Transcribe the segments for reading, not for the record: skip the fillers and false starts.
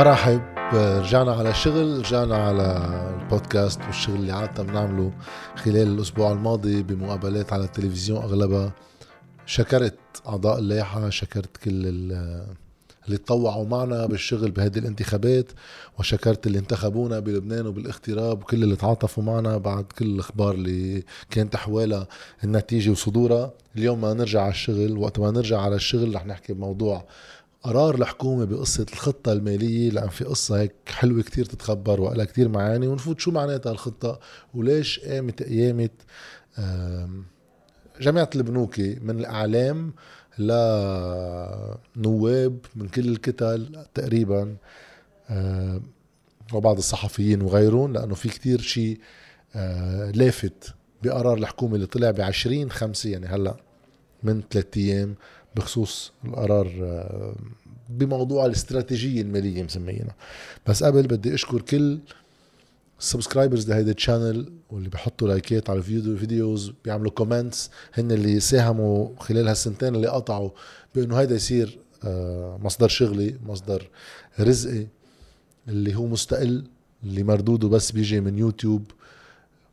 مرحب، رجعنا على شغل، رجعنا على البودكاست والشغل اللي عادة بنعمله خلال الأسبوع الماضي بمقابلات على التلفزيون أغلبها. شكرت أعضاء اللائحة، شكرت كل اللي تطوعوا معنا بالشغل بهذه الانتخابات، وشكرت اللي انتخبونا بلبنان وبالاغتراب وكل اللي تعاطفوا معنا بعد كل الأخبار اللي كانت حوالها النتيجة وصدورها. اليوم ما نرجع على الشغل، وقت ما نرجع على الشغل رح نحكي بموضوع قرار الحكومة بقصة الخطة المالية، لأن في قصة هيك حلوة كتير تتخبر وقالها كتير معاني، ونفوت شو معناتها الخطة وليش قامت قيامة جامعة البنوكي من الأعلام لنواب من كل الكتل تقريبا وبعض الصحفيين وغيرون، لأنه في كتير شيء لافت بقرار الحكومة اللي طلع ب20/5 يعني هلأ من 3 أيام بخصوص القرار بموضوع الاستراتيجية المالية مسمينا. بس قبل بدي أشكر كل السبسكرايبرز لهيدا الشانل واللي بحطوا لايكات على الفيديوز، بيعملوا كومنتس، هن اللي ساهموا خلال هالسنتين اللي قطعوا بأنه هيدا يصير مصدر شغلي، مصدر رزقي اللي هو مستقل، اللي مردوده بس بيجي من يوتيوب،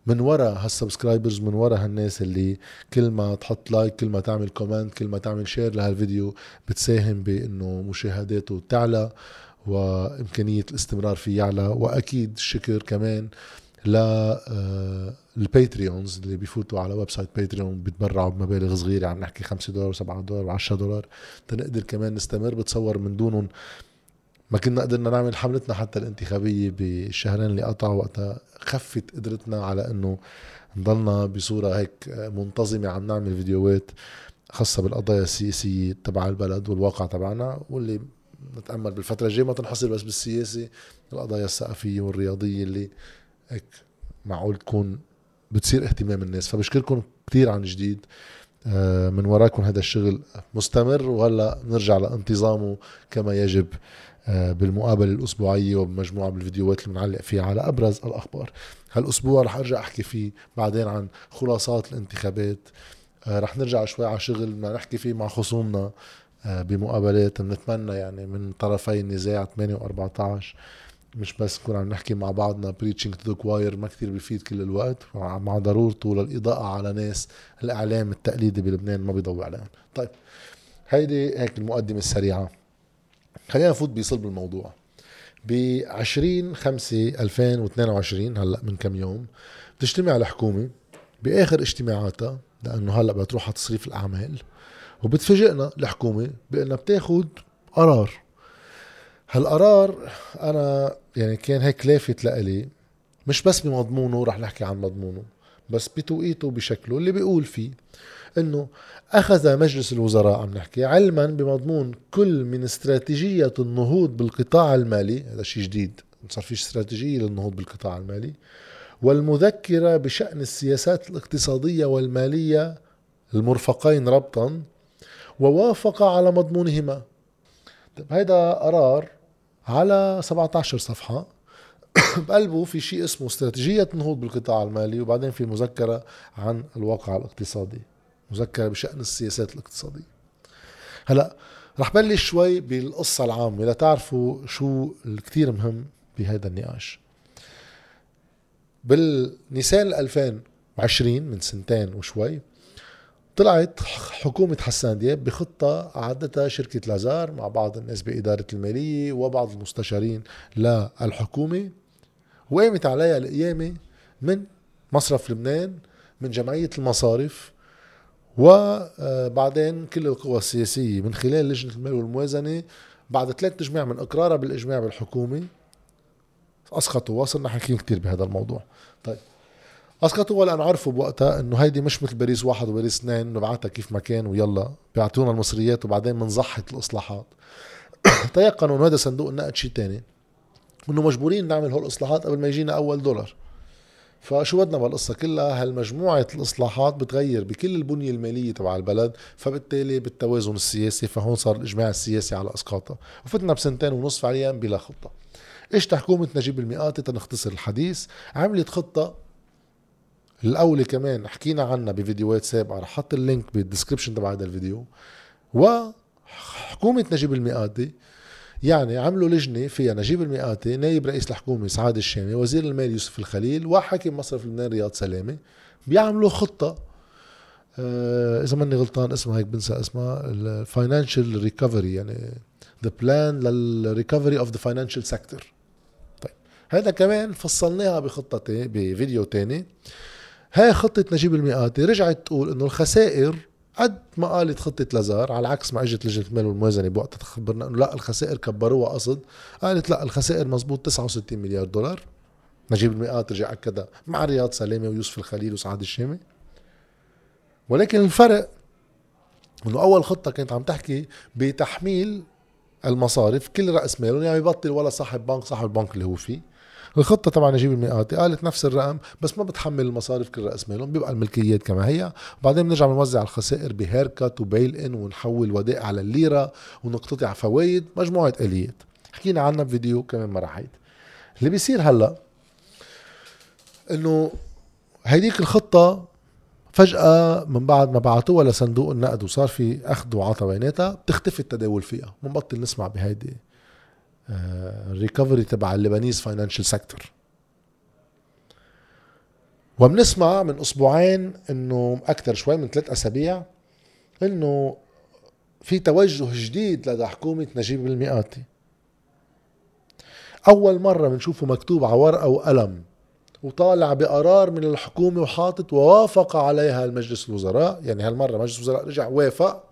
من وراء هالسبسكرايبرز، من وراء هالناس اللي كل ما تحط لايك، كل ما تعمل كومنت، كل ما تعمل شير لهالفيديو، بتساهم بأنه مشاهداته تعلى وإمكانية الاستمرار فيه يعلى. وأكيد الشكر كمان للباتريونز اللي بيفوتوا على ويب سايت باتريون، بيتبرعوا بمبالغ صغيرة، عم نحكي $5 $7 $10 تنقدر كمان نستمر. بتصور من دونهم ما كنا قدرنا نعمل حملتنا حتى الانتخابية بالشهرين اللي قطعوا، وقتها خفت قدرتنا على انه نضلنا بصورة هيك منتظمة عم نعمل فيديوهات خاصة بالقضايا السياسية تبع البلد والواقع تبعنا، واللي نتأمل بالفترة الجاية ما تنحصر بس بالسياسي، القضايا الثقافية والرياضية اللي هيك معقول تكون بتصير اهتمام الناس. فبشكركم كتير عن جديد، من وراكم هذا الشغل مستمر، وهلا نرجع لانتظامه كما يجب بالمقابلة الأسبوعية وبمجموعة بالفيديوهات اللي منعلق فيها على أبرز الأخبار. هالأسبوع رح أرجع أحكي فيه بعدين عن خلاصات الانتخابات، رح نرجع شوي على شغل ما نحكي فيه مع خصومنا بمقابلات، بنتمنى يعني من طرفي النزاع 8 و14 مش بس نكون عم نحكي مع بعضنا بريتشينج تو ذا كواير، ما كتير بيفيد كل الوقت، مع ضرورته للإضاءة على ناس الإعلام التقليدي بلبنان ما بيضوي عليهم. طيب هيدي هيك المقدمة السريعة، خلينا نفوت بصلب الموضوع. ب20/5/2022 هلأ من كم يوم بتجتمع الحكومة بآخر اجتماعاتها، لأنه هلأ بتروح على تصريف الأعمال، وبتفاجئنا الحكومة بأنها بتاخد قرار. هالقرار أنا يعني كان هيك لافت لألي، مش بس بمضمونه، رح نحكي عن مضمونه، بس بتوقيته بشكله اللي بيقول فيه انه اخذ مجلس الوزراء، عم نحكي علما بمضمون كل من استراتيجية النهوض بالقطاع المالي، هذا شيء جديد، صار فيش استراتيجية للنهوض بالقطاع المالي، والمذكرة بشأن السياسات الاقتصادية والمالية المرفقين ربطا، ووافق على مضمونهما. طيب هيدا قرار على 17 صفحة بقلبه في شيء اسمه استراتيجية النهوض بالقطاع المالي، وبعدين في مذكرة عن الواقع الاقتصادي، مذكرة بشأن السياسات الاقتصادية. هلأ رح بلش شوي بالقصة العامة لتعرفوا شو الكتير مهم بهذا النقاش. بالنيسان 2020 من 2 وشوي طلعت حكومة حسان دياب بخطة أعدتها شركة لازار مع بعض الناس بإدارة المالية وبعض المستشارين للحكومة، وقامت عليها القيامة من مصرف لبنان، من جمعية المصارف، وبعدين كل القوى السياسية من خلال لجنة المال والموازنة. بعد 3 أجماع من إقرارها بالإجماع بالحكومة أسقطوا، وصلنا حكيين كتير بهذا الموضوع. طيب أسقطوا لأن عرفوا بوقتها أنه هيدي مش مثل باريس 1 وباريس 2 نبعتها كيف ما كان ويلا بيعطونا المصريات وبعدين منزحة الإصلاحات. تيقنوا أن هذا صندوق النقد شيء تاني، وأنه مجبورين نعمل هول الإصلاحات قبل ما يجينا أول دولار. فشو بدنا بالقصة كلها؟ هالمجموعة الإصلاحات بتغير بكل البنية المالية تبع البلد، فبالتالي بالتوازن السياسي، فهون صار الإجماع السياسي على أسقاطها، وفتنا ب2.5 سنين فعليا بلا خطة. إيش حكومة نجيب الميقاتي تنختصر الحديث؟ عملت خطة الأولى كمان حكينا عنها بفيديوهات سابقة، رح حط اللينك بالدسكريبشن تبع هذا الفيديو. وحكومة نجيب الميقاتي يعني عملوا لجنة فيها نجيب الميقاتي، نائب رئيس الحكومة سعاد الشامي، وزير المال يوسف الخليل، وحاكم مصرف لبنان رياض سلامة، بيعملوا خطة إذا ماني غلطان اسمها، هيك بنسى اسمها، الفاينانشال ريكفري، يعني the plan للريكفري of the financial sector. طيب هذا كمان فصلناها بخطة بفيديو تاني. هاي خطة نجيب الميقاتي رجعت تقول إنه الخسائر قد ما قالت خطة لازار، على عكس ما اجت لجنة المال والموازنة بوقتها تخبرنا انه لا الخسائر كبروها قصد، قالت لا الخسائر مزبوط 69 مليار دولار. نجيب الميقاتي رجع اكدها مع رياض سلامة ويوسف الخليل وسعاد الشامي. ولكن الفرق انه اول خطة كانت عم تحكي بتحميل المصارف كل رأس مالهم، يعني يبطل ولا صاحب بنك اللي هو فيه. الخطة طبعا نجيب الميقاتي قالت نفس الرقم بس ما بتحمل المصارف كل رأس مالهم، بيبقى الملكيات كما هي. بعدين بنرجع بنوزع الخسائر بهيركات وبيل ان، ونحول ودائع على الليرة، ونقتطع فوائد، مجموعة آليات حكينا عنها بفيديو كمان ما راحيت. اللي بيصير هلا انه هيديك الخطة فجأة من بعد ما بعتوها لصندوق النقد وصار في اخذ وعطا بيناتها بتختفي التداول فيها، منبطل نسمع بهيدي الريكفري تبع اللبنانيز فاينانشال سيكتور. وبنسمع من اسبوعين انه اكثر شوي من 3 أسابيع انه في توجه جديد لدى حكومة نجيب الميقاتي. اول مرة بنشوفه مكتوب على ورقة وقلم وطالع بقرار من الحكومة وحاطط ووافق عليها المجلس الوزراء، يعني هالمرة مجلس الوزراء رجع وافق.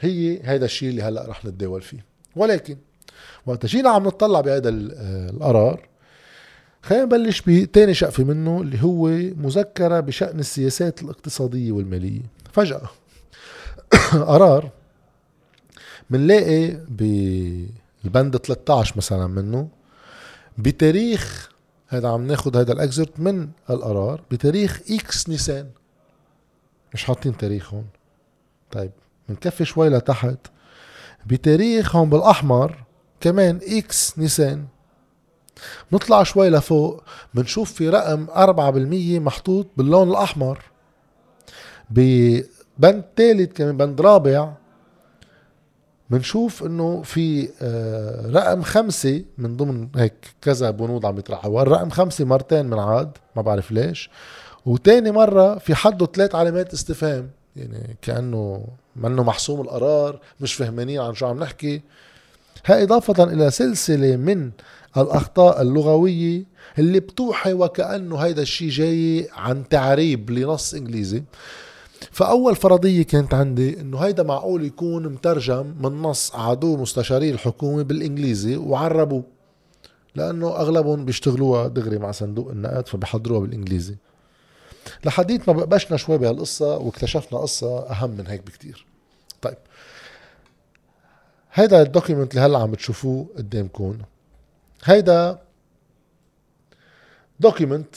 هيدا الشيء اللي هلا رح نتداول فيه. ولكن وقت جينا عم نطلع بهذا القرار، خلينا نبلش بتاني شقفة منه اللي هو مذكرة بشأن السياسات الاقتصادية والمالية. فجأة قرار منلاقي بالبند 13 مثلا منه بتاريخ، هذا عم ناخد هذا الاكزرت من القرار بتاريخ اكس نيسان، مش حاطين تاريخ هون. طيب منكفي شوي لتحت بتاريخ هون بالاحمر كمان اكس نيسان، نطلع شوي لفوق بنشوف في رقم 4% محطوط باللون الاحمر ببند ثالث كمان بند رابع، بنشوف انه في رقم 5 من ضمن هيك كذا بنود عم يطرحوا. الرقم 5 مرتين من عاد ما بعرف ليش، وتاني مرة في حده 3 علامات استفهام، يعني كأنه منه محسوم القرار، مش فهمانين عن شو عم نحكي. ها إضافة إلى سلسلة من الأخطاء اللغوية اللي بتوحي وكأنه هيدا الشي جاي عن تعريب لنص إنجليزي. فأول فرضية كانت عندي إنه هيدا معقول يكون مترجم من نص عدو مستشاري الحكومة بالإنجليزي وعربوا، لأنه أغلبهم بيشتغلوها دغري مع صندوق النقد فبيحضروها بالإنجليزي. لحديت ما بقبشنا شوي بهالقصة واكتشفنا قصة أهم من هيك بكتير. طيب هيدا الدوكيمنت اللي هلأ عم تشوفوه قدامكم، هيدا دوكيمنت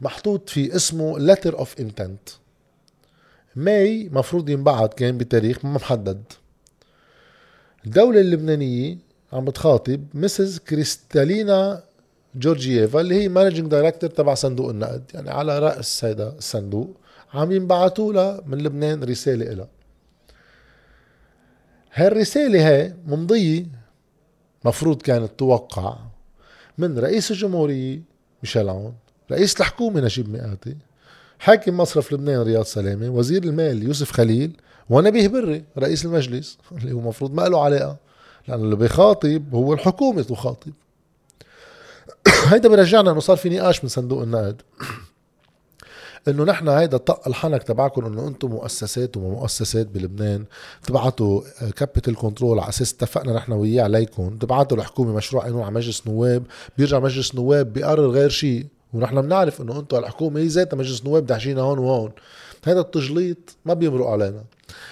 محطوط في اسمه letter of intent، ماي مفروض ينبعث، كان بتاريخ ما محدد. الدولة اللبنانية عم بتخاطب مسز كريستالينا جورجييفا اللي هي مانجينج دايركتور تبع صندوق النقد، يعني على رأس هيدا الصندوق عم ينبعثوا لها من لبنان رسالة إلها. هالرسالة هاي ممضية مفروض كانت توقع من رئيس الجمهورية ميشيل عون، رئيس الحكومة نجيب ميقاتي، حاكم مصرف لبنان رياض سلامة، وزير المال يوسف خليل، ونبيه بري رئيس المجلس اللي هو مفروض ما له علاقة، لأنه اللي بيخاطب هو الحكومة تخاطب. هيدا برجعنا انه صار في نقاش من صندوق النقد انه نحن هيدا طق الحنك تبعكم انه انتم مؤسسات ومؤسسات بلبنان تبعتوا كابيتال كنترول على اساس اتفقنا نحن وياه عليكم، تبعتوا الحكومه مشروع قانون على مجلس نواب، بيرجع مجلس نواب بيقرر غير شيء، ونحن بنعرف انه انتم الحكومه هي ذاتها مجلس نواب دحشينا هون وهون. هذا التجليط ما بيمرق علينا،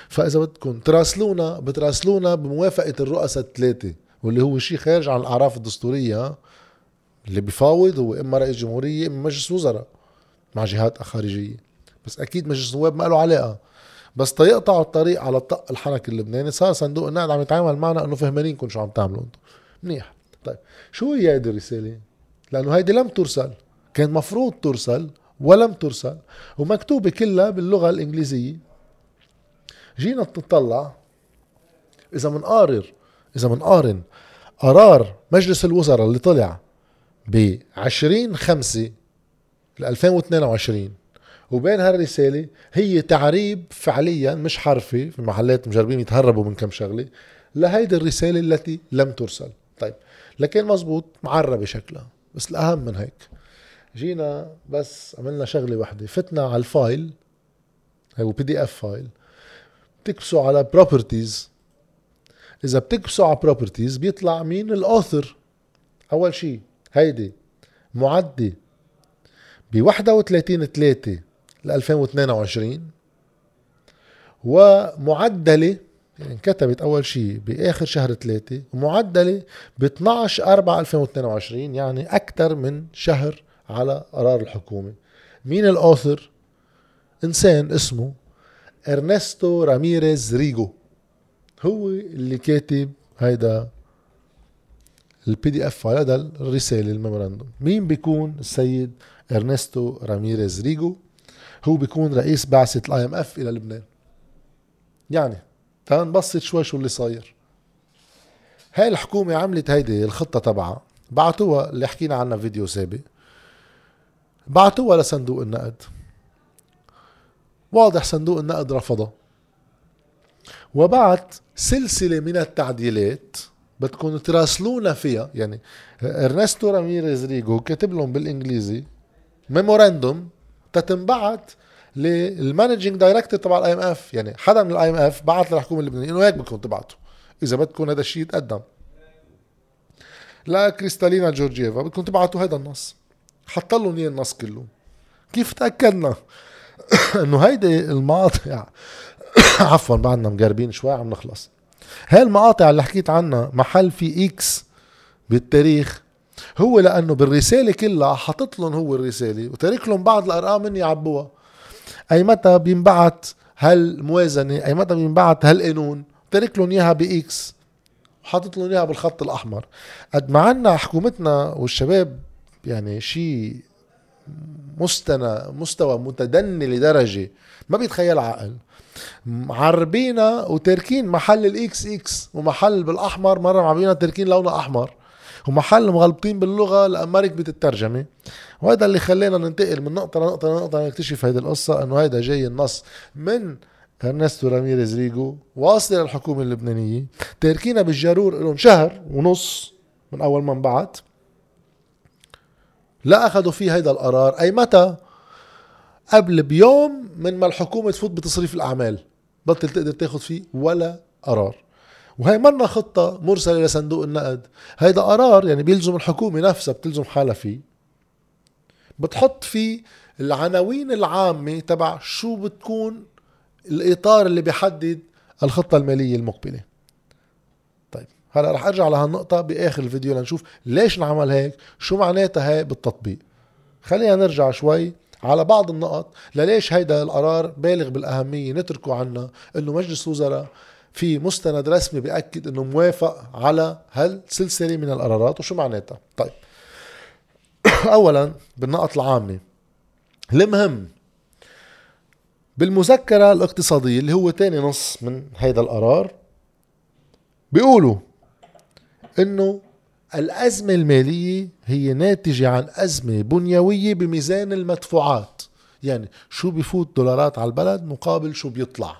فاذا بدكم تراسلونا بتراسلونا بموافقه الرؤساء 3، واللي هو شيء خارج عن الاعراف الدستوريه. اللي بيفاوض هو إما رئيس جمهورية إما مجلس وزراء مع جهات خارجية، بس أكيد مجلس نواب ما له علاقة، بس تيقطعوا الطريق على الطق الحنك اللبناني. صار صندوق النقد عم يتعامل معنا أنه فهمانينكم شو عم تعملوا أنتم منيح. طيب شو هي هيدي الرسالة؟ لأنه هيدي لم ترسل، كان مفروض ترسل ولم ترسل، ومكتوبة كلها باللغة الإنجليزية. جينا نطلع إذا منقارن قرار مجلس الوزراء اللي طلع ب 20/5/2022 وبين هالرسالة هي تعريب فعليا مش حرفي، في محلات مجربين يتهربوا من كم شغلة لهيدي الرسالة التي لم ترسل. طيب لكن مزبوط معربة شكلها، بس الأهم من هيك جينا بس عملنا شغلة واحدة، فتنا على الفايل هو PDF فايل بتكبسوا على Properties. إذا بتكبسوا على Properties بيطلع مين الأوثر. أول شيء هيدي معدي ب 31/3/2022 ومعدلة، يعني كتبت أول شيء بآخر شهر 3 ومعدلة ب 12/4/2022، يعني أكتر من شهر على قرار الحكومة. مين الأوثر؟ إنسان اسمه إرنستو راميريز ريغو، هو اللي كاتب هيدا الPDF على هذا الرسالة الميموراندوم. مين بيكون السيد إرنستو راميريز ريغو؟ هو بيكون رئيس بعثة IMF إلى لبنان. يعني تعال نبسط شوي شو اللي صاير. هاي الحكومة عملت هيدي الخطة تبعها، بعتوها اللي حكينا عنها فيديو سابق، بعتوها لصندوق النقد. واضح صندوق النقد رفضها وبعت سلسلة من التعديلات بدكم تراسلونا فيها. يعني إرنستو راميريز ريغو كتب لهم بالإنجليزي ميموراندوم تتنبعت للمانجينج دايركتور تبع IMF، يعني حدا من IMF بعت للحكومة اللبنانية إنه هيك بدكم تبعتوا إذا بدكم هذا الشيء يتقدم. لا كريستالينا جورجيفا بدكم تبعتوا هذا النص، حط لهم إياه النص كله. كيف تأكدنا إنه هيدي المقاطع عفوا بعدنا مجربين شوي عم نخلص، هاي المقاطع اللي حكيت عنها محل في إكس بالتاريخ، هو لأنه بالرسالة كلها حطت لهم هو الرسالة وتارك لهم بعض الأرقام إن يعبوها. أي متى بينبعت هالموازنة، أي متى بينبعت هالقانون، تارك لهم إياها بإكس وحطت لهم إياها بالخط الأحمر. قد ما عنا حكومتنا والشباب يعني شيء مستوى متدني لدرجة ما بيتخيل عقل، معربينا وتركين محل الاكس اكس ومحل بالاحمر، مرة معربينا تركين لونه احمر ومحل مغلبطين باللغة لأمريكا بتترجمة. وهذا اللي خلينا ننتقل من نقطة لنقطة لنقطة نكتشف هيدا القصة انه هيدا جاي النص من إرنستو راميريز ريغو واصل للحكومة اللبنانية، تركينا بالجرور لهم 1.5 شهر من اول ما انبعت لا أخذوا فيه هيدا القرار. أي متى؟ قبل بيوم من ما الحكومة تفوت بتصريف الأعمال بطل تقدر تاخد فيه ولا قرار. وهي منا خطة مرسلة لصندوق النقد، هيدا قرار يعني بيلزم الحكومة نفسها، بتلزم حالها فيه، بتحط فيه العناوين العامة تبع شو بتكون الإطار اللي بيحدد الخطة المالية المقبلة. طيب هلا رح ارجع لهالنقطة باخر الفيديو لنشوف ليش نعمل هيك، شو معناتها هاي بالتطبيق. خلينا نرجع شوي على بعض النقط لليش هيدا القرار بالغ بالأهمية نتركه عنا، انه مجلس وزراء في مستند رسمي بيأكد انه موافق على هالسلسلة من القرارات وشو معناتها. طيب اولا بالنقط العامة المهم بالمذكرة الاقتصادية اللي هو تاني نص من هيدا القرار، بيقولوا انه الأزمة المالية هي ناتجة عن أزمة بنيوية بميزان المدفوعات، يعني شو بيفوت دولارات على البلد مقابل شو بيطلع.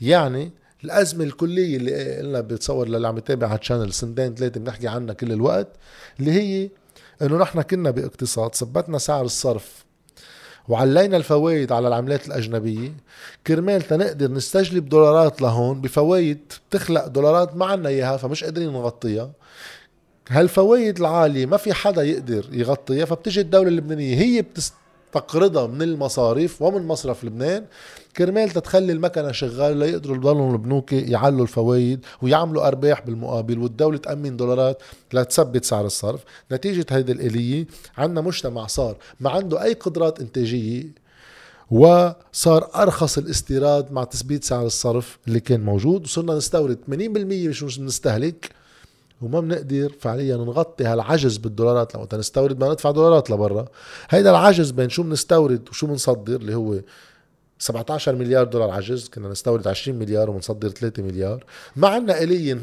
يعني الأزمة الكلية اللي قلنا بتصور للي عم يتابع على الشانل 2-3 بنحكي عنها كل الوقت، اللي هي انه نحن كنا باقتصاد ثبتنا سعر الصرف وعلينا الفوائد على العملات الأجنبية كرمال تنقدر نستجلب دولارات لهون بفوائد بتخلق دولارات معنا إياها، فمش قادرين نغطيها. هالفوائد العالية ما في حدا يقدر يغطيها، فبتجي الدولة اللبنانية هي بتستقرضها من المصاريف ومن مصرف لبنان كرمال تتخلي المكنة شغالة ليقدروا يضلوا البنوك يعلوا الفوائد ويعملوا أرباح بالمقابل، والدولة تأمين دولارات لتثبت سعر الصرف. نتيجة هيدا الآلية عنا مجتمع صار ما عنده أي قدرات إنتاجية، وصار أرخص الاستيراد مع تثبيت سعر الصرف اللي كان موجود، وصرنا نستورد 80% مش نستهلك، وما بنقدر فعليا نغطي هالعجز بالدولارات. لما نستورد ما ندفع دولارات لبرا، هيدا العجز بين شو بنستورد وشو بنصدر اللي هو 17 مليار دولار عجز، كنا نستورد 20 مليار ومنصدر 3 مليار، ما عندنا آلية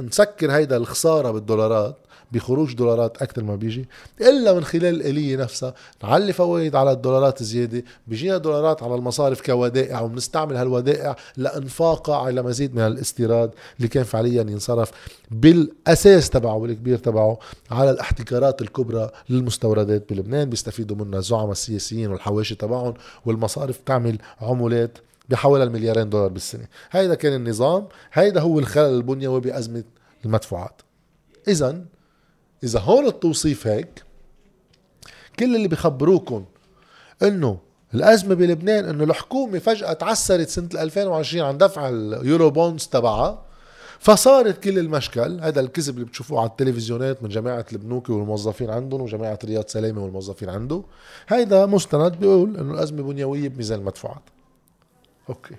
نسكر هيدا الخسارة بالدولارات بخروج دولارات أكثر ما بيجي إلا من خلال الآلية نفسها. نعلي فوائد على الدولارات الزيادة، بيجينا دولارات على المصارف كودائع، وبنستعمل هالودائع لإنفاقها على مزيد من الاستيراد اللي كان فعليا ينصرف بالأساس تبعه والكبير تبعه على الاحتكارات الكبرى للمستوردات بلبنان. بيستفيدوا منها الزعماء السياسيين والحواشي تبعهم، والمصارف تعمل عمولات بحوالي المليارين دولار بالسنة. هيدا كان النظام، هيدا هو الخلل البنيوي بأزمة المدفوعات. إذن إذا هون التوصيف هيك، كل اللي بيخبروكم إنه الأزمة بلبنان إنه الحكومة فجأة تعسرت سنة 2020 عن دفع اليورو بونز تبعها فصارت كل المشكل. هذا الكذب اللي بتشوفوه على التلفزيونات من جماعة البنوكي والموظفين عندهم وجماعة رياض سلامة والموظفين عنده، هيدا مستند بيقول إنه الأزمة بنيوية بميزان المدفوعات. أوكي،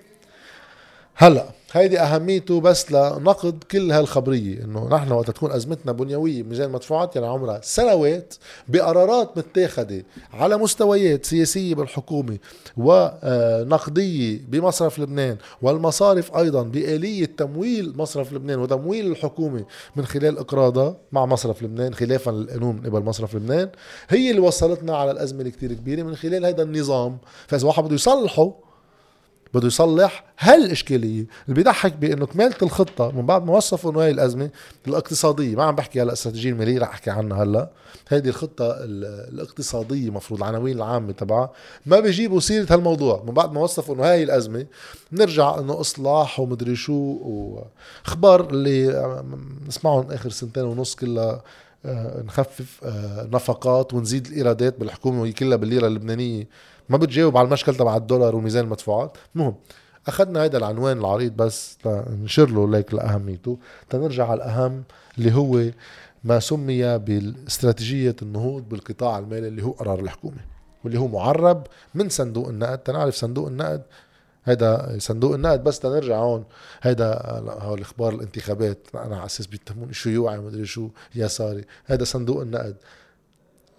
هلأ هيدي أهميته بس لنقد كل هالخبرية إنه نحن وقت تكون أزمتنا بنيوية بميزان المدفوعات يعني عمرها سنوات بقرارات متاخدة على مستويات سياسية بالحكومة ونقدية بمصرف لبنان، والمصارف أيضا بآلية تمويل مصرف لبنان وتمويل الحكومة من خلال إقراضها مع مصرف لبنان خلافا للقانون من قبل مصرف لبنان، هي اللي وصلتنا على الأزمة الكتير كبيرة من خلال هيدا النظام. فإذا واحد بده يصلحه، بده يصلح هالإشكالية اللي بيضحك بأنه كمالة الخطة من بعد ما وصفوا أنه هاي الأزمة الاقتصادية، ما عم بحكي هلأ استراتيجية المالية رح أحكي عنها هلأ، هذه الخطة الاقتصادية مفروض عناوين العامة تبعها ما بيجيبوا سيرة هالموضوع. من بعد ما وصفوا أنه هاي الأزمة نرجع أنه إصلاح ومدري شو وخبار اللي نسمعهم آخر سنتين ونص كلها نخفف نفقات ونزيد الإيرادات بالحكومة وكلها بالليرة اللبنانية، ما بتجاوب على المشكلة تبع الدولار وميزان المدفوعات. مهم أخذنا هيدا العنوان العريض بس نشر له ليك لأهميته. تنرجع على الأهم اللي هو ما سمي بالاستراتيجية النهوض بالقطاع المالي اللي هو قرار الحكومة واللي هو معرب من صندوق النقد. تنعرف صندوق النقد، هيدا صندوق النقد بس تنرجع هون، هيدا هو الإخبار الانتخابات أنا على أساس بيتهمون شيوعي مدري شو يساري، هيدا صندوق النقد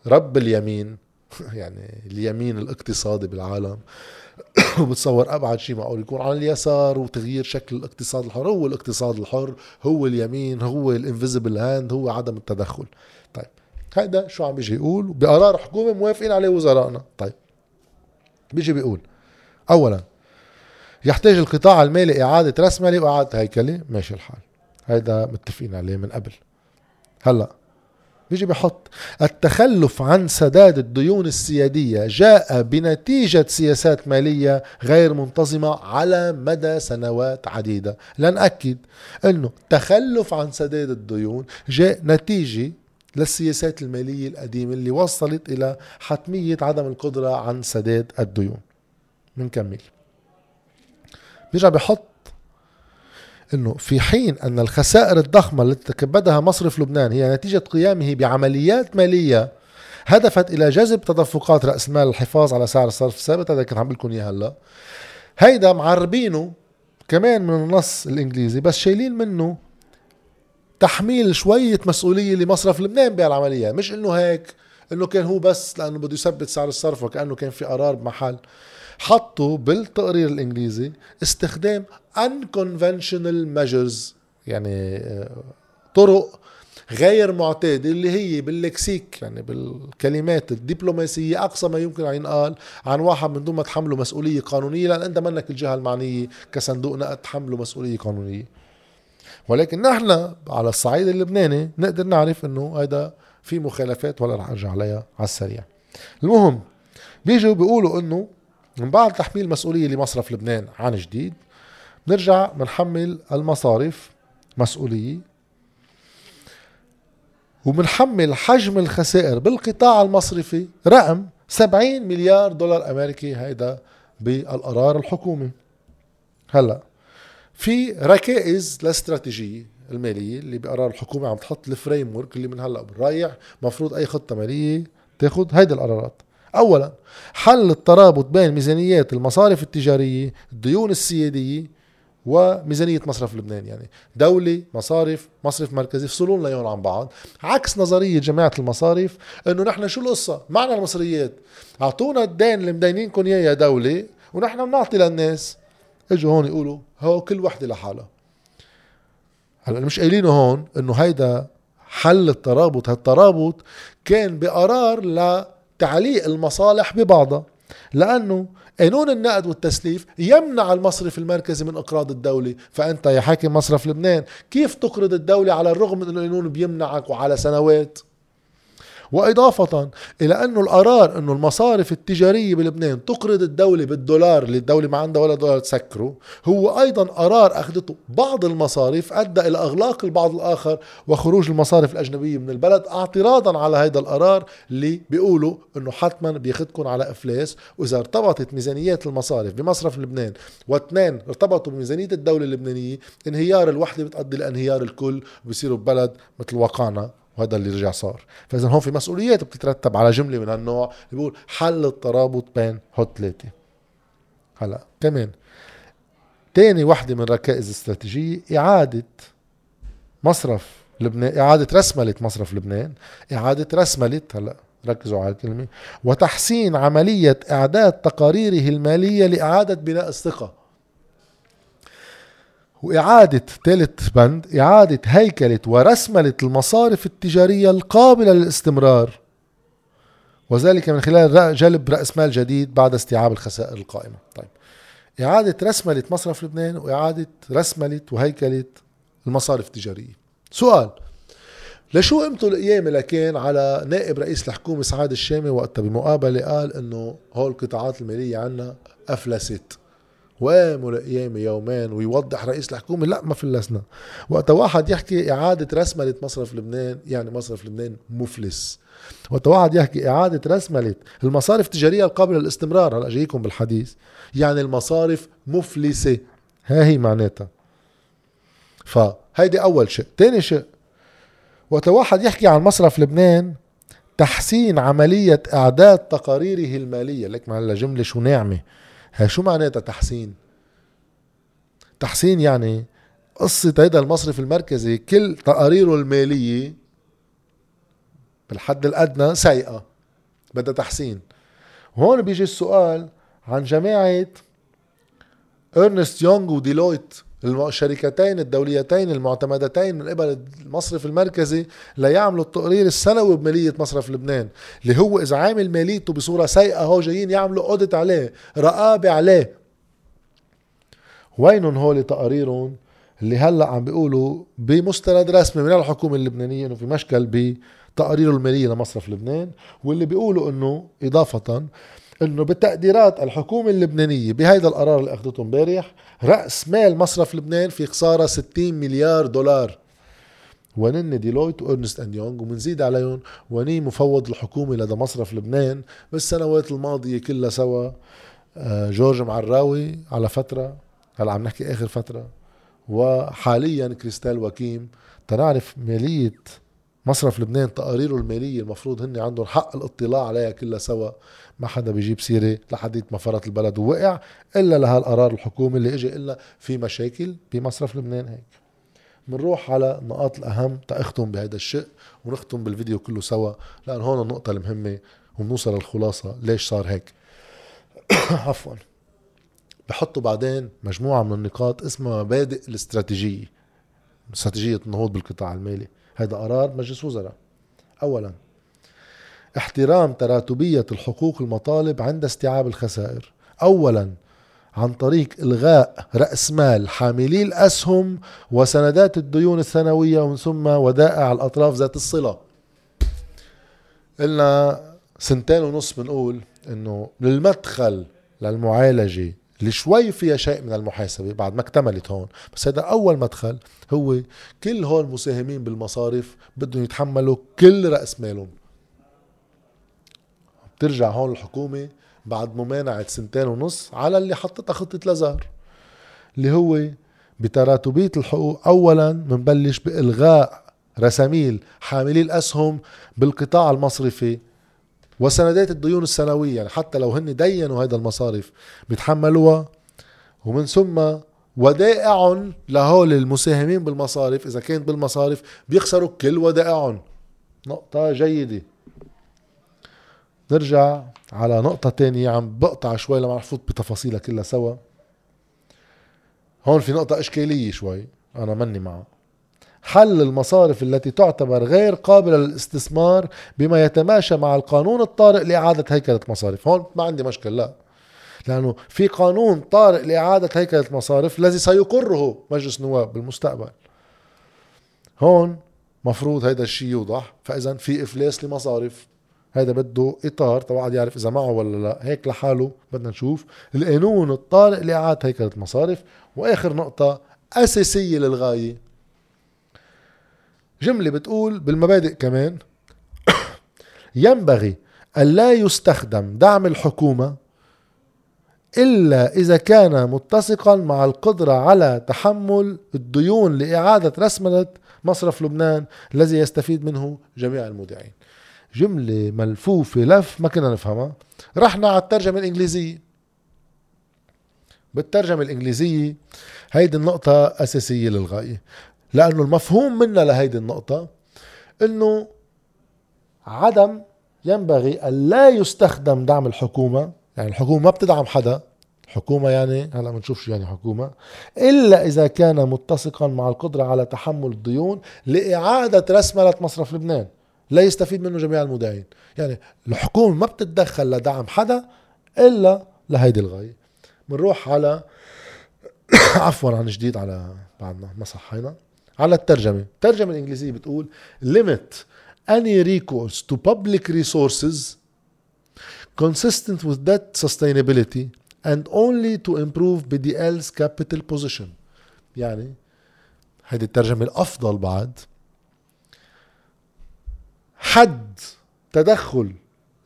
رب اليمين يعني اليمين الاقتصادي بالعالم وبتصور أبعد شيء معقول يكون على اليسار وتغيير شكل الاقتصاد الحر. هو الاقتصاد الحر، هو اليمين، هو الانفيزبل هاند، هو عدم التدخل. طيب هيدا شو عم بيجي يقول بقرار حكومة موافقين عليه وزرائنا؟ طيب بيجي بيقول أولا يحتاج القطاع المالي إعادة رأس مالي وإعادة هيكلة. ماشي الحال، هيدا متفقين عليه من قبل. هلأ بيجي بيحط التخلف عن سداد الديون السيادية جاء بنتيجة سياسات مالية غير منتظمة على مدى سنوات عديدة. لنأكد أنه التخلف عن سداد الديون جاء نتيجة للسياسات المالية القديمة اللي وصلت إلى حتمية عدم القدرة عن سداد الديون. منكمل، بيجي بيحط أنه في حين أن الخسائر الضخمة التي تكبدها مصرف لبنان هي نتيجة قيامه بعمليات مالية هدفت إلى جذب تدفقات رأس المال للحفاظ على سعر الصرف الثابت. هذا كنت عم بقول لكم إياه هلا، هيدا معربينه كمان من النص الإنجليزي بس شايلين منه تحميل شوية مسؤولية لمصرف لبنان بهالعملية، مش إنه هيك إنه كان هو بس لأنه بده يثبت سعر الصرف وكأنه كان في قرار بمحل. حطوا بالتقرير الإنجليزي استخدام unconventional measures، يعني طرق غير معتادة اللي هي باللكسيك يعني بالكلمات الدبلوماسية أقصى ما يمكن أن ينقال عن واحد من دون ما تحمله مسؤولية قانونية، لأن أنت منك الجهة المعنية كصندوق نقد تحمله مسؤولية قانونية. ولكن نحن على الصعيد اللبناني نقدر نعرف أنه هذا في مخالفات ولا رح أرجع عليها على السريع. المهم بيجوا بيقولوا أنه من بعد تحميل مسؤولية لمصرف لبنان عن جديد بنرجع بنحمل المصارف مسؤولية وبنحمل حجم الخسائر بالقطاع المصرفي رقم 70 مليار دولار أمريكي. هيدا بالقرار الحكومي. هلأ في ركائز لاستراتيجية المالية اللي بقرار الحكومة عم تحط الفريم ورك اللي من هلأ بالرايح مفروض أي خطة مالية تاخد هيدا القرارات. أولا حل الترابط بين ميزانيات المصارف التجارية، الديون السيادية وميزانية مصرف لبنان، يعني دولة مصارف مصرف مركزي يفصلون ليون عن بعض، عكس نظرية جماعة المصارف أنه نحن شو القصة معنا المصريات، أعطونا الدين اللي مدينينكم يا دولة ونحن بنعطي للناس. اجوا هون يقولوا هو كل وحده لحالها. هلا مش قايلينه هون انه هيدا حل الترابط، هالترابط كان بقرار لتعليق المصالح ببعضها، لأنه قانون النقد والتسليف يمنع المصرف المركزي من إقراض الدولة. فأنت يا حاكم مصرف لبنان كيف تقرض الدولة على الرغم من أنه القانون بيمنعك وعلى سنوات؟ وإضافة إلى أنه القرار أنه المصارف التجارية بلبنان تقرض الدولة بالدولار اللي الدولة ما عندها ولا دولار تسكره، هو أيضا قرار أخذته بعض المصارف أدى إلى أغلاق البعض الآخر وخروج المصارف الأجنبية من البلد اعتراضا على هذا القرار اللي بيقولوا أنه حتما بيخدكم على إفلاس. وإذا ارتبطت ميزانيات المصارف بمصرف لبنان واثنين ارتبطوا بميزانية الدولة اللبنانية، انهيار الوحدة بتؤدي لانهيار الكل وبيصيروا ببلد مثل وقعنا، وهذا اللي رجع صار. فإذن هون في مسؤوليات بتترتب على جملة من هالنوع اللي بيقول حل الترابط بين هالثلاثة. هلا كمان تاني واحدة من ركائز استراتيجية إعادة مصرف لبنان، إعادة رسملة مصرف لبنان، إعادة رسملة، هلا ركزوا على الكلمة، وتحسين عملية إعداد تقاريره المالية لإعادة بناء الثقة. وإعادة ثالث بند إعادة هيكلة ورسملة المصارف التجارية القابلة للاستمرار، وذلك من خلال جلب رأس مال جديد بعد استيعاب الخسائر القائمة. طيب إعادة رسملة مصرف لبنان وإعادة رسملة وهيكلة المصارف التجارية. سؤال، لشو قيمته القيامة لكان على نائب رئيس الحكومة سعاد الشامي وقتها بمقابلة قال إنه هول القطاعات المالية عنا أفلست، وقاموا لقيامة يومين ويوضح رئيس الحكومة لا ما فلسنا. وقت واحد يحكي إعادة رسملة مصرف لبنان يعني مصرف لبنان مفلس، وقت واحد يحكي إعادة رسملة المصارف التجارية القابلة للاستمرار هلأ جايكم بالحديث يعني المصارف مفلسة. ها هي معناتها. فهيدي أول شيء. تاني شيء، وقت واحد يحكي عن مصرف لبنان تحسين عملية إعداد تقاريره المالية، لك ما هلأ جملة شو نعمة. ها شو معناتها تحسين؟ تحسين يعني قصة هيدا المصرف المركزي كل تقاريره المالية بالحد الأدنى سيئة، بدها تحسين. وهون بيجي السؤال عن جماعة إرنست يونغ وديلويت، الشركتين الدوليتين المعتمدتين من قبل المصرف المركزي، ليعملوا التقرير السنوي بمالية مصرف لبنان، اللي هو إذا عامل ماليته بصورة سيئة هو جايين يعملوا أوديت عليه، رقابة عليه. وينهم هول تقاريرهم اللي هلأ عم بيقولوا بمستند رسمي من الحكومة اللبنانية إنه في مشكل بتقاريره المالية لمصرف لبنان، واللي بيقولوا إنه إضافةً انه بتقديرات الحكومة اللبنانية بهيدا القرار اللي اخذته مبارح رأس مال مصرف لبنان في خسارة 60 مليار دولار. ونن ديلويت وإرنست أند يونغ ومنزيد عليهم وني مفوض الحكومة لدى مصرف لبنان بالسنوات الماضية كلها سوا، جورج معراوي على فترة، هلا عم نحكي آخر فترة، وحاليا كريستال وكيم، تنعرف مالية مصرف لبنان تقاريره المالية المفروض هن عندهم حق الاطلاع عليها كلها سوا. ما حدا بيجيب سيرة لحديت ما فرط البلد ووقع إلا لهالقرار الحكومي اللي إجي إلا في مشاكل بمصرف لبنان. هيك منروح على النقاط الأهم تأختم بهذا الشيء ونختم بالفيديو كله سوا، لأن هون النقطة المهمة ومنوصل للخلاصة ليش صار هيك. عفوا، بحطوا بعدين مجموعة من النقاط اسمها مبادئ الاستراتيجية، استراتيجية النهوض بالقطاع المالي. هذا قرار مجلس وزراء. أولا، احترام تراتبية الحقوق المطالب عند استيعاب الخسائر، أولا عن طريق إلغاء رأس مال حاملي الأسهم وسندات الديون السنوية ومن ثم ودائع الأطراف ذات الصلة. إلنا 2.5 بنقول إنه للمدخل للمعالجة اللي شوي فيها شيء من المحاسبة بعد ما اكتملت هون، بس هذا أول مدخل هو كل هول المساهمين بالمصارف بدهم يتحملوا كل رأس مالهم. بترجع هون الحكومة بعد ممانعة 2.5 على اللي حطتها خطة لازار اللي هو بتراتبية الحقوق. أولا منبلش بإلغاء رساميل حاملي الأسهم بالقطاع المصرفي وسندات الديون السنوية، يعني حتى لو هن دينوا هيدا المصارف بيتحملوها، ومن ثم ودائعهم لهول المساهمين بالمصارف إذا كانت بالمصارف بيخسروا كل ودائعهم. نقطة جيدة. نرجع على نقطة تانية، عم بقطع شوي لما عرفوت بتفاصيلها كلها سوا. هون في نقطة إشكالية شوي أنا مني معه، حل المصارف التي تعتبر غير قابلة للاستثمار بما يتماشى مع القانون الطارئ لإعادة هيكلة مصارف. هون ما عندي مشكل، لا، لأنه في قانون طارئ لإعادة هيكلة مصارف الذي سيقره مجلس النواب بالمستقبل. هون مفروض هيدا الشيء يوضح. فإذا في إفلاس لمصارف، هيدا بده إطار طبعا يعرف إذا معه ولا لا، هيك لحاله بدنا نشوف القانون الطارئ لإعادة هيكلة مصارف. وآخر نقطة أساسية للغاية، جملة بتقول بالمبادئ كمان ينبغي ألا يستخدم دعم الحكومة إلا إذا كان متسقا مع القدرة على تحمل الديون لإعادة رسملة مصرف لبنان الذي يستفيد منه جميع المودعين. جملة ملفوفة لف ما كنا نفهمها. رحنا على الترجمة الإنجليزية. بالترجمة الإنجليزية هيدي النقطة أساسية للغاية، لأنه المفهوم منا لهيدي النقطة أنه عدم ينبغي أن لا يستخدم دعم الحكومة، يعني الحكومة ما بتدعم حدا، حكومة يعني هلأ منشوف شو يعني حكومة، إلا إذا كان متسقا مع القدرة على تحمل الديون لإعادة رسملة مصرف لبنان لا يستفيد منه جميع المودعين. يعني الحكومة ما بتتدخل لدعم حدا إلا لهيدي الغاية. منروح على عفوا عن جديد على بعدنا ما صحينا على الترجمة. الترجمة الإنجليزية بتقول limit any recourse to public resources consistent with debt sustainability and only to improve BDL's capital position. يعني هذه الترجمة الأفضل بعد، حد تدخل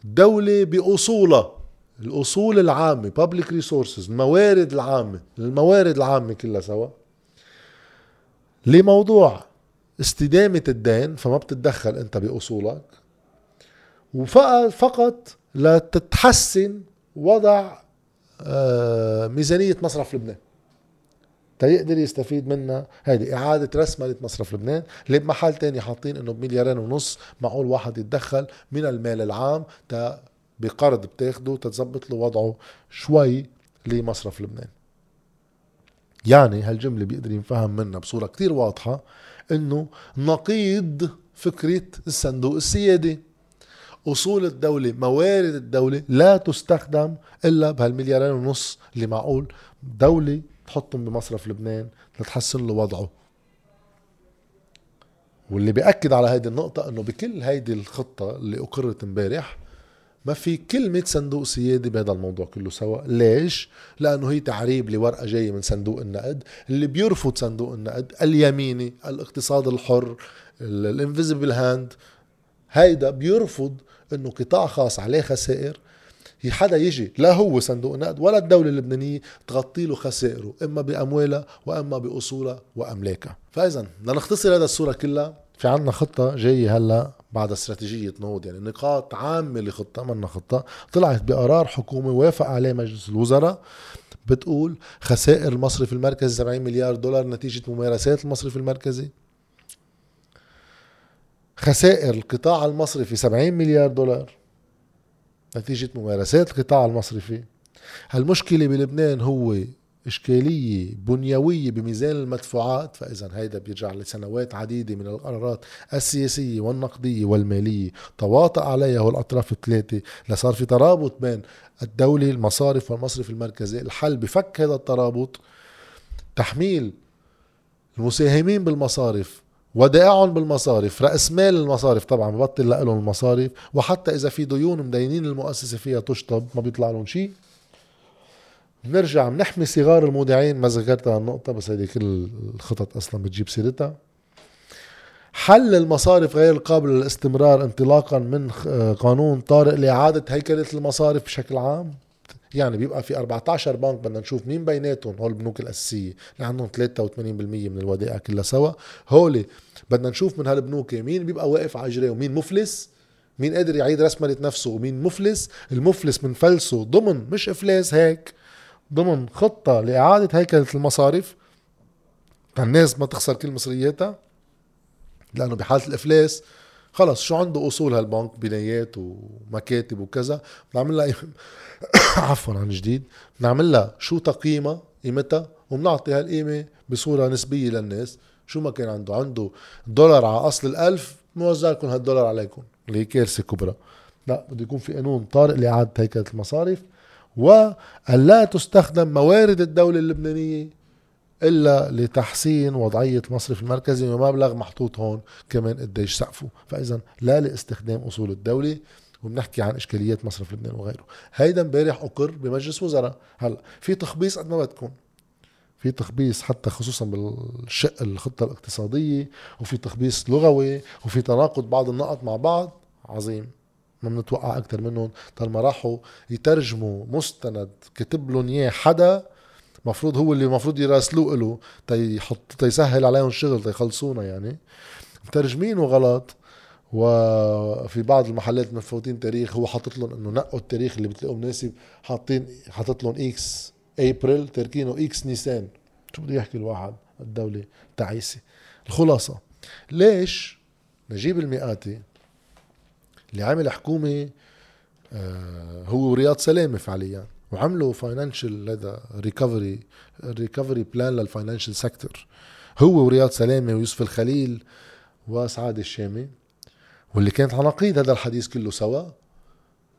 الدولة بأصولها، الأصول العامة public resources، الموارد العامة، الموارد العامة كلها سوا، لموضوع استدامة الدين، فما بتتدخل انت بأصولك، وفقط لا تتحسن وضع ميزانية مصرف لبنان تيقدر يستفيد منها. هذه إعادة رسملة مصرف لبنان اللي بمحل تاني حاطين انه ب2.5 مليار معقول واحد يتدخل من المال العام بقرض بتاخده تتزبط له وضعه شوي لمصرف لبنان. يعني هالجملة بيقدر ينفهم منها بصورة كتير واضحة انه نقيض فكرة الصندوق السيادي، اصول الدولة موارد الدولة لا تستخدم الا ب2.5 مليار اللي معقول دولة تحطهم بمصرف لبنان لتحسن له وضعه. واللي بيأكد على هيدي النقطة انه بكل هيدي الخطة اللي اقرت امبارح ما في كلمة صندوق سيادي بهذا الموضوع كله سوا. ليش؟ لأنه هي تعريب لورقة جاية من صندوق النقد اللي بيرفض صندوق النقد اليميني الاقتصاد الحر الانفيزيبل هاند. هيدا بيرفض انه قطاع خاص عليه خسائر هي حدا يجي، لا هو صندوق النقد ولا الدولة اللبنانية تغطي له خسائره، اما بأموالها واما بأصولها واملاكها. فاذا لنختصر هذا الصورة كلها، في عندنا خطة جاية هلا بعد استراتيجية نهوض، يعني نقاط عامة لخطة، منا خطة طلعت بقرار حكومي وافق عليه مجلس الوزراء بتقول خسائر المصرف المركزي 70 مليار دولار نتيجة ممارسات المصرف المركزي، خسائر القطاع المصرفي 70 مليار دولار نتيجة ممارسات القطاع المصرفي. هالمشكلة بلبنان هو إشكالية بنيوية بميزان المدفوعات، فإذا هيدا بيرجع لسنوات عديدة من القرارات السياسية والنقدية والمالية تواطأ عليها الأطراف الثلاثة، لصار في ترابط بين الدولة المصارف والمصرف المركزي. الحل بفك هذا الترابط تحميل المساهمين بالمصارف، ودائعهم بالمصارف، رأس مال المصارف طبعا ببطل لهم المصارف، وحتى إذا في ديون مدينين المؤسسة فيها تشطب ما بيطلع لهم شيء. نرجع منحمي صغار المودعين، ما ذكرتها النقطة بس هذه كل الخطط أصلا بتجيب سيرتها. حل المصارف غير قابل للاستمرار انطلاقا من قانون طارئ لإعادة هيكلة المصارف بشكل عام. يعني بيبقى في 14 بنك بدنا نشوف مين بيناتهم هول البنوك الأساسية اللي عندهم 83% من الودائع كلها سوا، هولي بدنا نشوف من هالبنوك مين بيبقى واقف على جريه ومين مفلس، مين قادر يعيد رسملة نفسه ومين مفلس. المفلس من فلسه ضمن مش إفلاس، هيك ضمن خطة لإعادة هيكلة المصارف، الناس ما تخسر كل مصرياتها، لأنه بحالة الإفلاس خلص شو عنده أصول هالبنك، بنايات ومكاتب وكذا، بنعمل لها عفوا عن جديد، بنعمل لها شو تقييمها قيمتها، وبنعطي هالقيمة بصورة نسبية للناس. شو ما كان عنده، عنده دولار على أصل ال1000 موزع لكم هالدولار عليكم، اللي هي كارثة كبرى. لا، بده يكون في قانون طارئ لإعادة هيكلة المصارف، وألا تستخدم موارد الدولة اللبنانية إلا لتحسين وضعية المصرف المركزي، ومبلغ محطوط هون كمان قديش سقفه. فإذا لا لاستخدام أصول الدولة، وبنحكي عن إشكاليات مصرف لبنان وغيره. هيدا مبارح أقر بمجلس وزراء. هلا في تخبيص قد ما بدكم، في تخبيص حتى خصوصا بالشق الخطة الاقتصادية، وفي تخبيص لغوي، وفي تناقض بعض النقط مع بعض عظيم، ما بنتوقع أكتر منهم. طالما راحوا يترجموا مستند كتب لهم إياه حدا مفروض هو اللي مفروض يراسلوه له تيسهل عليهم الشغل تيخلصونا، يعني مترجمينه غلط. وفي بعض المحلات مفوتين تاريخ، هو حاطط لهم انه نقوا التاريخ اللي بتلاقوه مناسب، حاطط لهم اكس ابريل تركينه اكس نيسان. شو بده يحكي الواحد؟ الدولة تعيسة. الخلاصة، ليش نجيب الميقاتي اللي عامل حكومة هو ورياض سلامة فعليا، وعملوا فاينانشل هذا ريكفري بلان للفاينانشل سيكتور، هو ورياض سلامة ويوسف الخليل وسعاد الشامي، واللي كانت عناقيد هذا الحديث كله سوا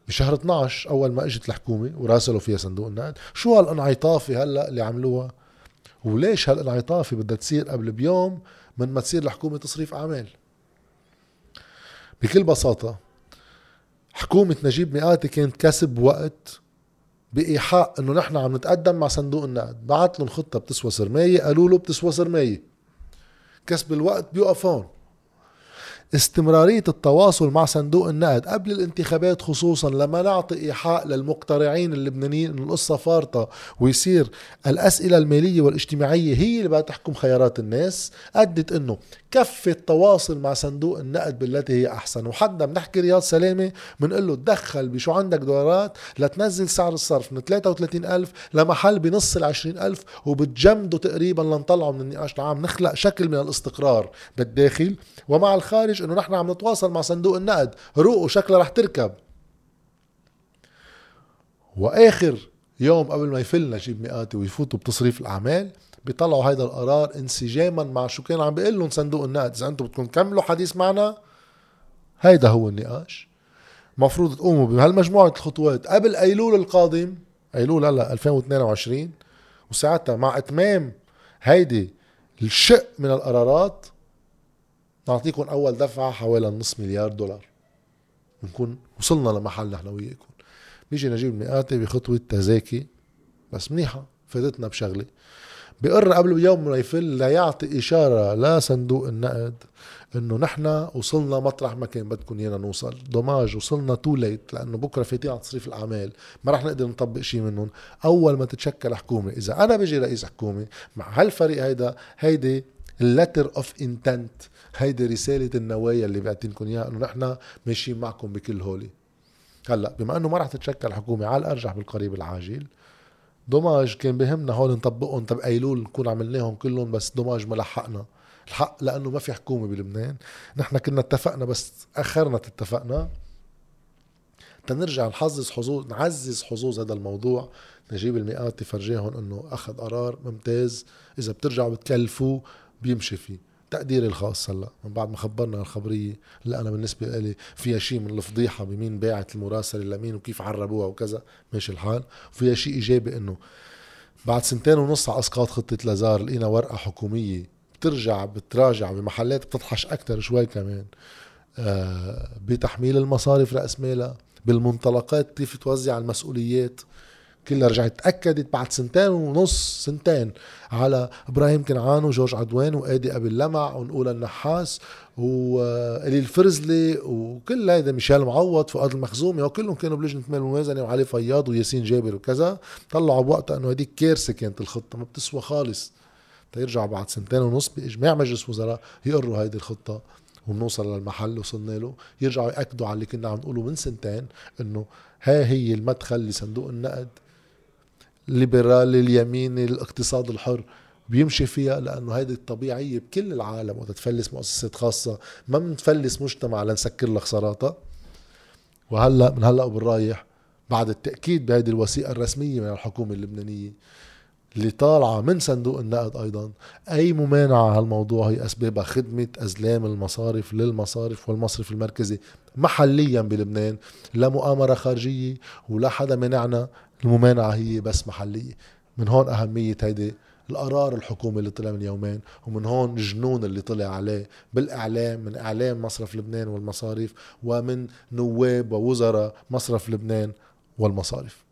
بشهر 12 اول ما اجت الحكومه وراسلوا فيها صندوق النقد. شو هالانعطافه هلا اللي عملوها؟ وليش هالانعطافه بدها تصير قبل بيوم من ما تصير الحكومه تصريف اعمال؟ بكل بساطه حكومه نجيب ميقاتي كانت كسب وقت بإيحاء انه نحن عم نتقدم مع صندوق النقد. بعت لهم خطه بتسوى سرمايه، قالوا له بتسوى سرمايه، كسب الوقت بيوقف هون. استمرارية التواصل مع صندوق النقد قبل الانتخابات خصوصا، لما نعطي إيحاء للمقترعين اللبنانيين أن القصة فارطة، ويصير الأسئلة المالية والاجتماعية هي اللي بتحكم خيارات الناس، أدت أنه كف التواصل مع صندوق النقد بالتي هي أحسن. وحدا بنحكي رياض سلامة بنقول له تدخل بشو عندك دولارات لتنزل سعر الصرف من 33,000 لمحل بنص 20,000، وبتجمده تقريبا لنطلعه من النقاش العام. نخلق شكل من الاستقرار بالداخل ومع الخارج، انه نحن عم نتواصل مع صندوق النقد، روقه شكله رح تركب. واخر يوم قبل ما يفل نجيب ميقاتي ويفوتوا بتصريف الاعمال، بيطلعوا هيدا القرار انسجاما مع شو كان عم بيقول لهم صندوق النقد. اذا انتم بدكم تكملوا حديث معنا، هيدا هو النقاش، مفروض تقوموا بهالمجموعه الخطوات قبل ايلول القادم، ايلول هلا 2022، وساعتها مع اتمام هيدي الشق من القرارات نعطيكم أول دفعة حوالي $500 مليار، نكون وصلنا لمحل نحن وياكم. بيجي نجيب ميقاتي بخطوة تزاكي بس منيحة، فادتنا بشغلة، بقرر قبل بيوم ما يفل ليعطي إشارة لصندوق النقد إنه نحن وصلنا مطرح ما كان بدكم يانا نوصل. دوماج، وصلنا تو ليت، لأنه بكرة فاتين على تصريف الأعمال، ما رح نقدر نطبق شيء منهم. أول ما تتشكل حكومة، إذا أنا بيجي رئيس حكومة مع هالفريق هيدا، هيدي letter of intent، هيدي رسالة النوايا اللي بعتينكم إياها، إنه نحن ماشيين معكم بكل هولي. هلا بما إنه ما رح تتشكل حكومة على الأرجح بالقريب العاجل، دوماج كان بهمنا هول نطبقهم، طب أيلول نكون عملناهم كلهم، بس دوماج ما لحقنا الحق، لأنه ما في حكومة بلبنان. نحن كنا اتفقنا بس أخرنا تتفقنا. تنرجع نعزز حظوظ هذا الموضوع. نجيب الميقاتي فرجاهم إنه أخذ قرار ممتاز، إذا بترجعوا بتكلفوه بيمشي فيه. تقديري الخاص هلا من بعد ما خبرنا الخبريه اللي انا بالنسبه لي فيها شيء من الفضيحه بمين باعت المراسله لمين وكيف عربوها وكذا، ماشي الحال. وفيها شيء ايجابي انه بعد 2.5 سنة على اسقاط خطه لازار لقينا ورقه حكوميه بتراجع بمحلات بتطحش اكثر شوي كمان، بتحميل المصارف راس مالها، بالمنطلقات كيف توزع المسؤوليات كلها. رجعت تأكدت بعد 2.5 سنين على إبراهيم كنعان وجورج عدوان وآدي أبي اللمع ونقول النحاس وقليل فرزلي وكل هيدا، ميشيل معوض، فؤاد المخزومي، وكلهم كانوا بلجنة مال الموازنة، وعلي فياض وياسين جابر وكذا. طلعوا بوقتها انه هذيك كارثة، كانت الخطة ما بتسوى خالص. تيرجع بعد 2.5 سنين بإجماع مجلس وزراء يقروا هيدي الخطة، وبنوصل للمحل وصلنا له، يرجعوا يأكدوا على اللي كنا عم نقوله من 2 سنين، انه ها هي المدخل لصندوق النقد، الليبرالي اليميني الاقتصاد الحر. بيمشي فيها، لأنه هيدي الطبيعية بكل العالم. وتتفلس مؤسسات خاصة ما منتفلس مجتمع لنسكر له خساراتها. وهلأ من هلأ وبالرايح بعد التأكيد بهذه الوثيقة الرسمية من الحكومة اللبنانية اللي طالعة من صندوق النقد أيضا، أي ممانعة على الموضوع هي أسبابها خدمة أزلام المصارف للمصارف والمصرف المركزي محليا بلبنان. لا مؤامرة خارجية ولا حدا منعنا، الممانعة هي بس محلية. من هون أهمية هيدي القرار الحكومي اللي طلع من يومين، ومن هون الجنون اللي طلع عليه بالإعلام من إعلام مصرف لبنان والمصارف ومن نواب ووزراء مصرف لبنان والمصارف.